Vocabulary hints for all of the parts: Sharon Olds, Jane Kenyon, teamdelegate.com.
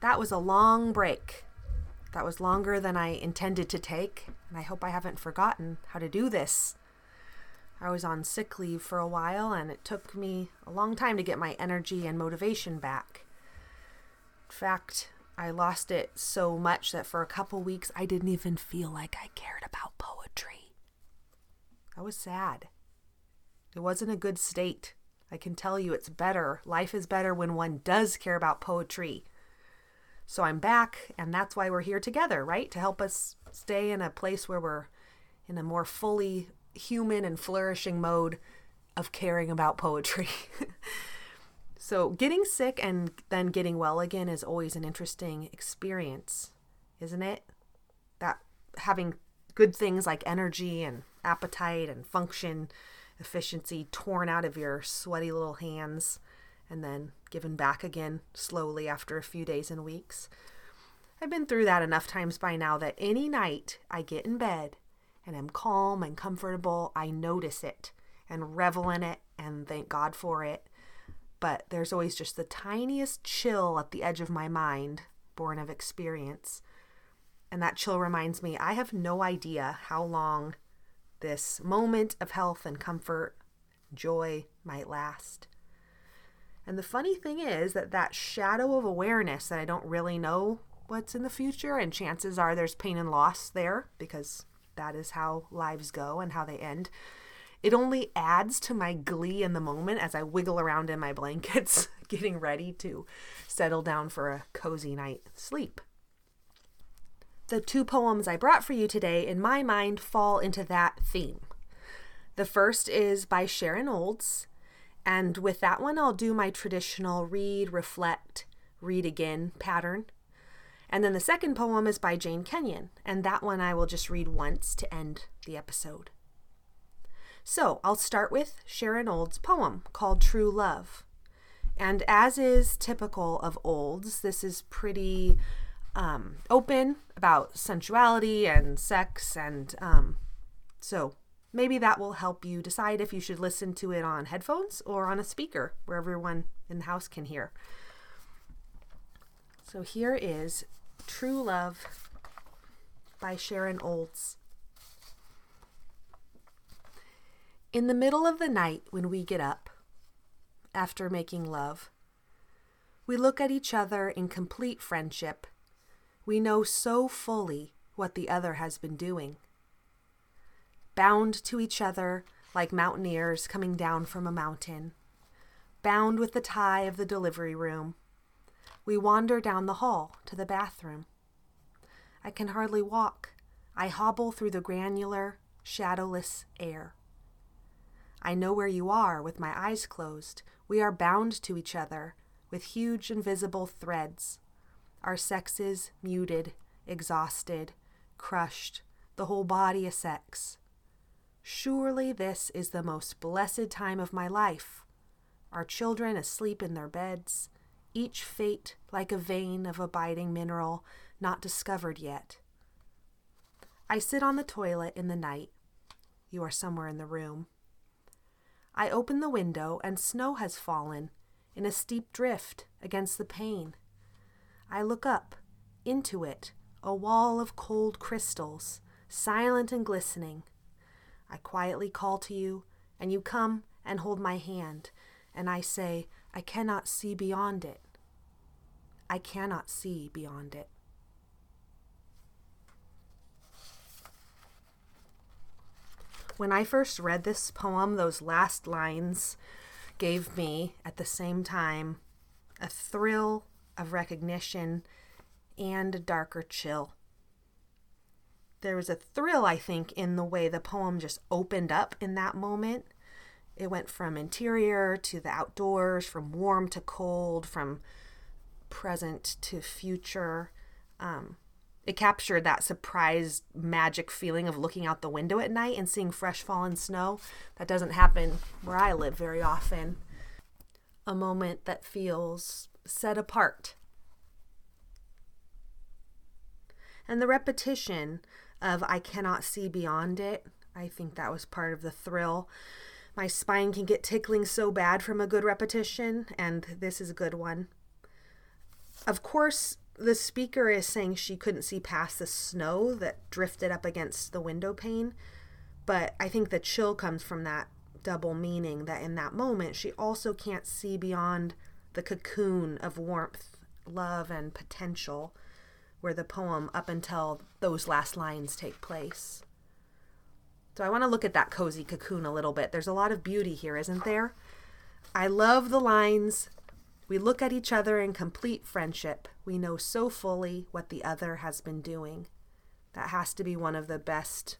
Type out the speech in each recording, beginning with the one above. That was a long break. That was longer than I intended to take, and I hope I haven't forgotten how to do this. I was on sick leave for a while, and it took me a long time to get my energy and motivation back. In fact, I lost it so much that for a couple weeks, I didn't even feel like I cared about poetry. That was sad. It wasn't a good state. I can tell you it's better. Life is better when one does care about poetry. So I'm back, and that's why we're here together, right? To help us stay in a place where we're in a more fully human and flourishing mode of caring about poetry. So getting sick and then getting well again is always an interesting experience, isn't it? That having good things like energy and appetite and function, efficiency torn out of your sweaty little hands, and then given back again slowly after a few days and weeks. I've been through that enough times by now that any night I get in bed and I'm calm and comfortable, I notice it and revel in it and thank God for it. But there's always just the tiniest chill at the edge of my mind, born of experience. And that chill reminds me, I have no idea how long this moment of health and comfort, joy might last. And the funny thing is that shadow of awareness that I don't really know what's in the future, and chances are there's pain and loss there because that is how lives go and how they end. It only adds to my glee in the moment as I wiggle around in my blankets, getting ready to settle down for a cozy night's sleep. The two poems I brought for you today, in my mind, fall into that theme. The first is by Sharon Olds. And with that one, I'll do my traditional read, reflect, read again pattern. And then the second poem is by Jane Kenyon. And that one I will just read once to end the episode. So I'll start with Sharon Olds' poem called True Love. And as is typical of Olds, this is pretty open about sensuality and sex. And so maybe that will help you decide if you should listen to it on headphones or on a speaker where everyone in the house can hear. So here is True Love by Sharon Olds. In the middle of the night when we get up, after making love, we look at each other in complete friendship. We know so fully what the other has been doing. Bound to each other like mountaineers coming down from a mountain, bound with the tie of the delivery room, we wander down the hall to the bathroom. I can hardly walk. I hobble through the granular, shadowless air. I know where you are with my eyes closed. We are bound to each other with huge invisible threads, our sexes muted, exhausted, crushed, the whole body a sex. Surely this is the most blessed time of my life. Our children asleep in their beds, each fate like a vein of abiding mineral not discovered yet. I sit on the toilet in the night. You are somewhere in the room. I open the window and snow has fallen in a steep drift against the pane. I look up, into it, a wall of cold crystals, silent and glistening. I quietly call to you, and you come and hold my hand, and I say, I cannot see beyond it. I cannot see beyond it. When I first read this poem, those last lines gave me, at the same time, a thrill of recognition and a darker chill. There was a thrill, I think, in the way the poem just opened up in that moment. It went from interior to the outdoors, from warm to cold, from present to future. It captured that surprised magic feeling of looking out the window at night and seeing fresh fallen snow. That doesn't happen where I live very often. A moment that feels set apart. And the repetition of I cannot see beyond it. I think that was part of the thrill. My spine can get tickling so bad from a good repetition, and this is a good one. Of course, the speaker is saying she couldn't see past the snow that drifted up against the window pane, but I think the chill comes from that double meaning that in that moment she also can't see beyond the cocoon of warmth, love, and potential where the poem up until those last lines take place. So I want to look at that cozy cocoon a little bit. There's a lot of beauty here, isn't there? I love the lines. We look at each other in complete friendship. We know so fully what the other has been doing. That has to be one of the best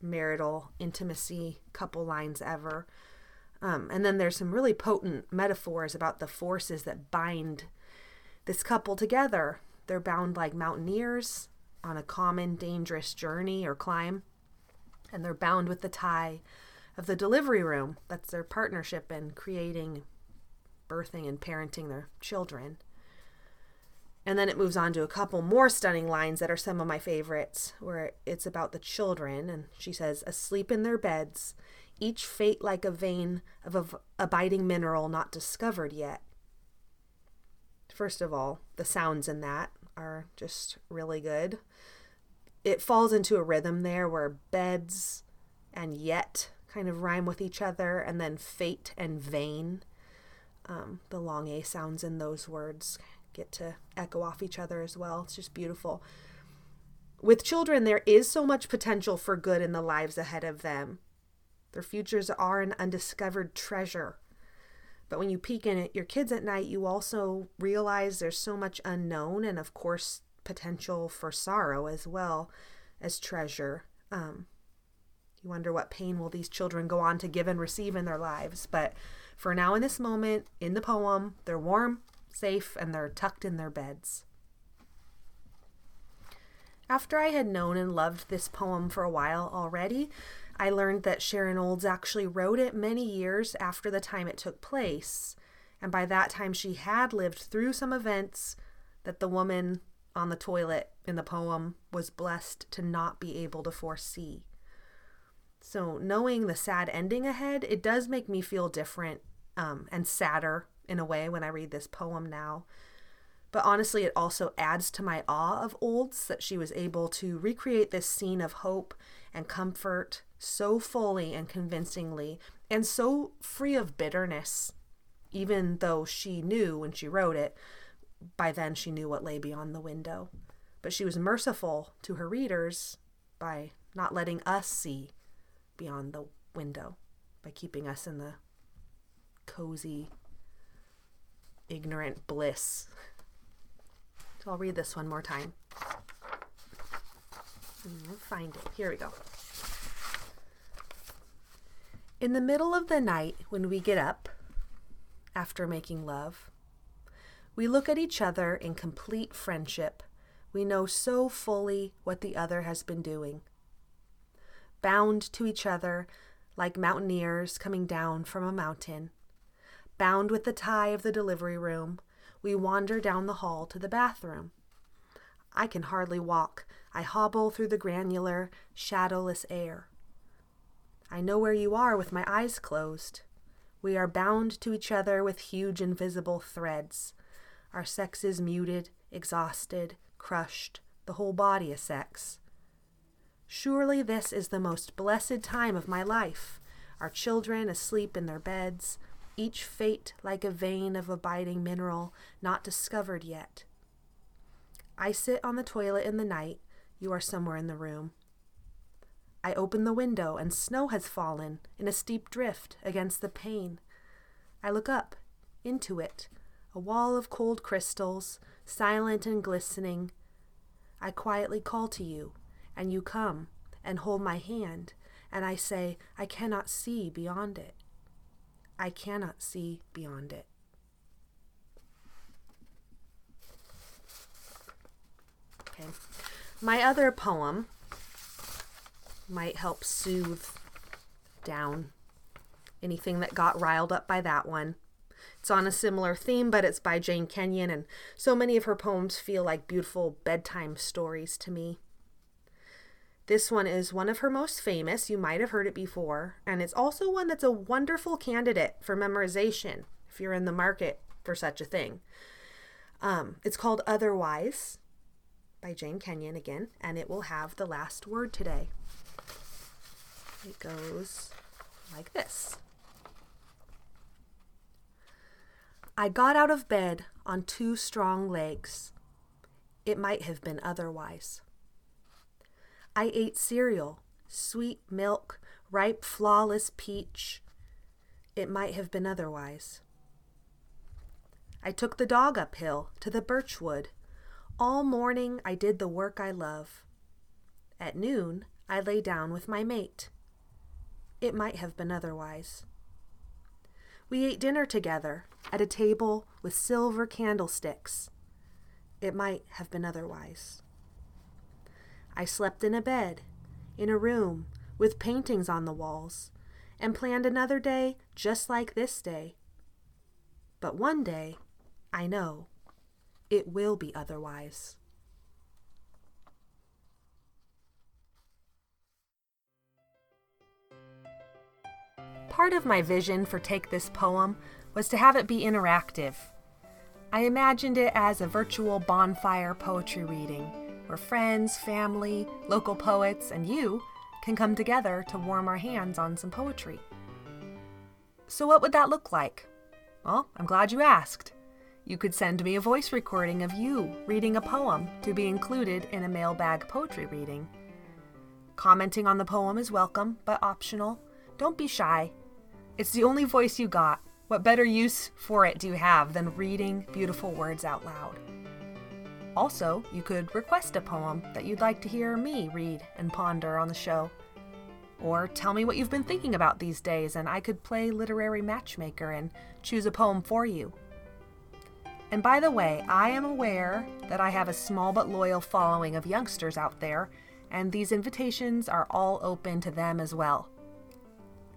marital intimacy couple lines ever. And then there's some really potent metaphors about the forces that bind this couple together. They're bound like mountaineers on a common dangerous journey or climb. And they're bound with the tie of the delivery room. That's their partnership in creating, birthing and parenting their children. And then it moves on to a couple more stunning lines that are some of my favorites, where it's about the children, and she says, asleep in their beds, each fate like a vein of abiding mineral not discovered yet. First of all, the sounds in that are just really good. It falls into a rhythm there where beds and yet kind of rhyme with each other, and then fate and vein. The long A sounds in those words get to echo off each other as well. It's just beautiful. With children, there is so much potential for good in the lives ahead of them. Their futures are an undiscovered treasure. But when you peek in at your kids at night, you also realize there's so much unknown and, of course, potential for sorrow as well as treasure. You wonder what pain will these children go on to give and receive in their lives. But for now, in this moment, in the poem, they're warm, safe, and they're tucked in their beds. After I had known and loved this poem for a while already, I learned that Sharon Olds actually wrote it many years after the time it took place. And by that time, she had lived through some events that the woman on the toilet in the poem was blessed to not be able to foresee. So knowing the sad ending ahead, it does make me feel different and sadder in a way when I read this poem now. But honestly, it also adds to my awe of Olds that she was able to recreate this scene of hope and comfort so fully and convincingly and so free of bitterness, even though she knew when she wrote it, by then she knew what lay beyond the window. But she was merciful to her readers by not letting us see beyond the window, by keeping us in the cozy, ignorant bliss. So I'll read this one more time. I'll find it. Here we go. In the middle of the night, when we get up, after making love, we look at each other in complete friendship. We know so fully what the other has been doing. Bound to each other like mountaineers coming down from a mountain. Bound with the tie of the delivery room, we wander down the hall to the bathroom. I can hardly walk. I hobble through the granular, shadowless air. I know where you are with my eyes closed. We are bound to each other with huge invisible threads. Our sex is muted, exhausted, crushed, the whole body a sex. Surely this is the most blessed time of my life, our children asleep in their beds, each fate like a vein of abiding mineral not discovered yet. I sit on the toilet in the night, you are somewhere in the room. I open the window and snow has fallen in a steep drift against the pane. I look up, into it, a wall of cold crystals, silent and glistening. I quietly call to you. And you come and hold my hand, and I say, I cannot see beyond it. I cannot see beyond it. Okay. My other poem might help soothe down anything that got riled up by that one. It's on a similar theme, but it's by Jane Kenyon, and so many of her poems feel like beautiful bedtime stories to me. This one is one of her most famous. You might have heard it before, and it's also one that's a wonderful candidate for memorization if you're in the market for such a thing. It's called Otherwise by Jane Kenyon again, and it will have the last word today. It goes like this. I got out of bed on two strong legs. It might have been otherwise. I ate cereal, sweet milk, ripe, flawless peach. It might have been otherwise. I took the dog uphill to the birchwood. All morning I did the work I love. At noon I lay down with my mate. It might have been otherwise. We ate dinner together at a table with silver candlesticks. It might have been otherwise. I slept in a bed, in a room, with paintings on the walls, and planned another day just like this day. But one day, I know, it will be otherwise. Part of my vision for Take This Poem was to have it be interactive. I imagined it as a virtual bonfire poetry reading where friends, family, local poets, and you can come together to warm our hands on some poetry. So what would that look like? Well, I'm glad you asked. You could send me a voice recording of you reading a poem to be included in a mailbag poetry reading. Commenting on the poem is welcome, but optional. Don't be shy. It's the only voice you got. What better use for it do you have than reading beautiful words out loud? Also, you could request a poem that you'd like to hear me read and ponder on the show. Or tell me what you've been thinking about these days, and I could play literary matchmaker and choose a poem for you. And by the way, I am aware that I have a small but loyal following of youngsters out there, and these invitations are all open to them as well.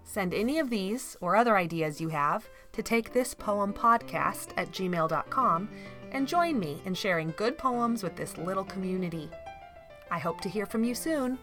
Send any of these or other ideas you have to takethispoempodcast@gmail.com and join me in sharing good poems with this little community. I hope to hear from you soon.